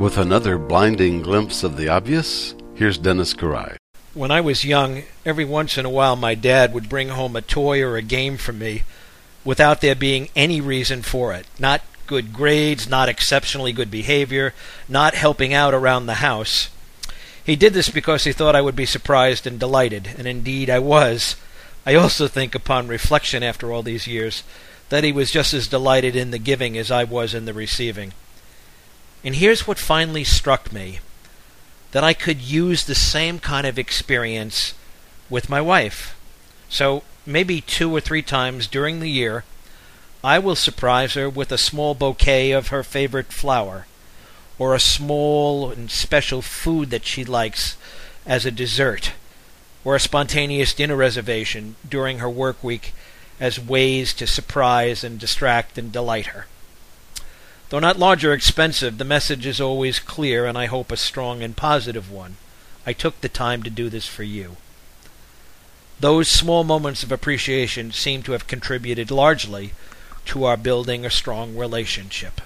With another blinding glimpse of the obvious, here's Dennis Karai. When I was young, every once in a while my dad would bring home a toy or a game for me without there being any reason for it. Not good grades, not exceptionally good behavior, not helping out around the house. He did this because he thought I would be surprised and delighted, and indeed I was. I also think, upon reflection after all these years, that he was just as delighted in the giving as I was in the receiving. And here's what finally struck me, that I could use the same kind of experience with my wife. So maybe 2 or 3 times during the year, I will surprise her with a small bouquet of her favorite flower, or a small and special food that she likes as a dessert, or a spontaneous dinner reservation during her work week as ways to surprise and distract and delight her. Though not large or expensive, the message is always clear, and I hope a strong and positive one. I took the time to do this for you. Those small moments of appreciation seem to have contributed largely to our building a strong relationship.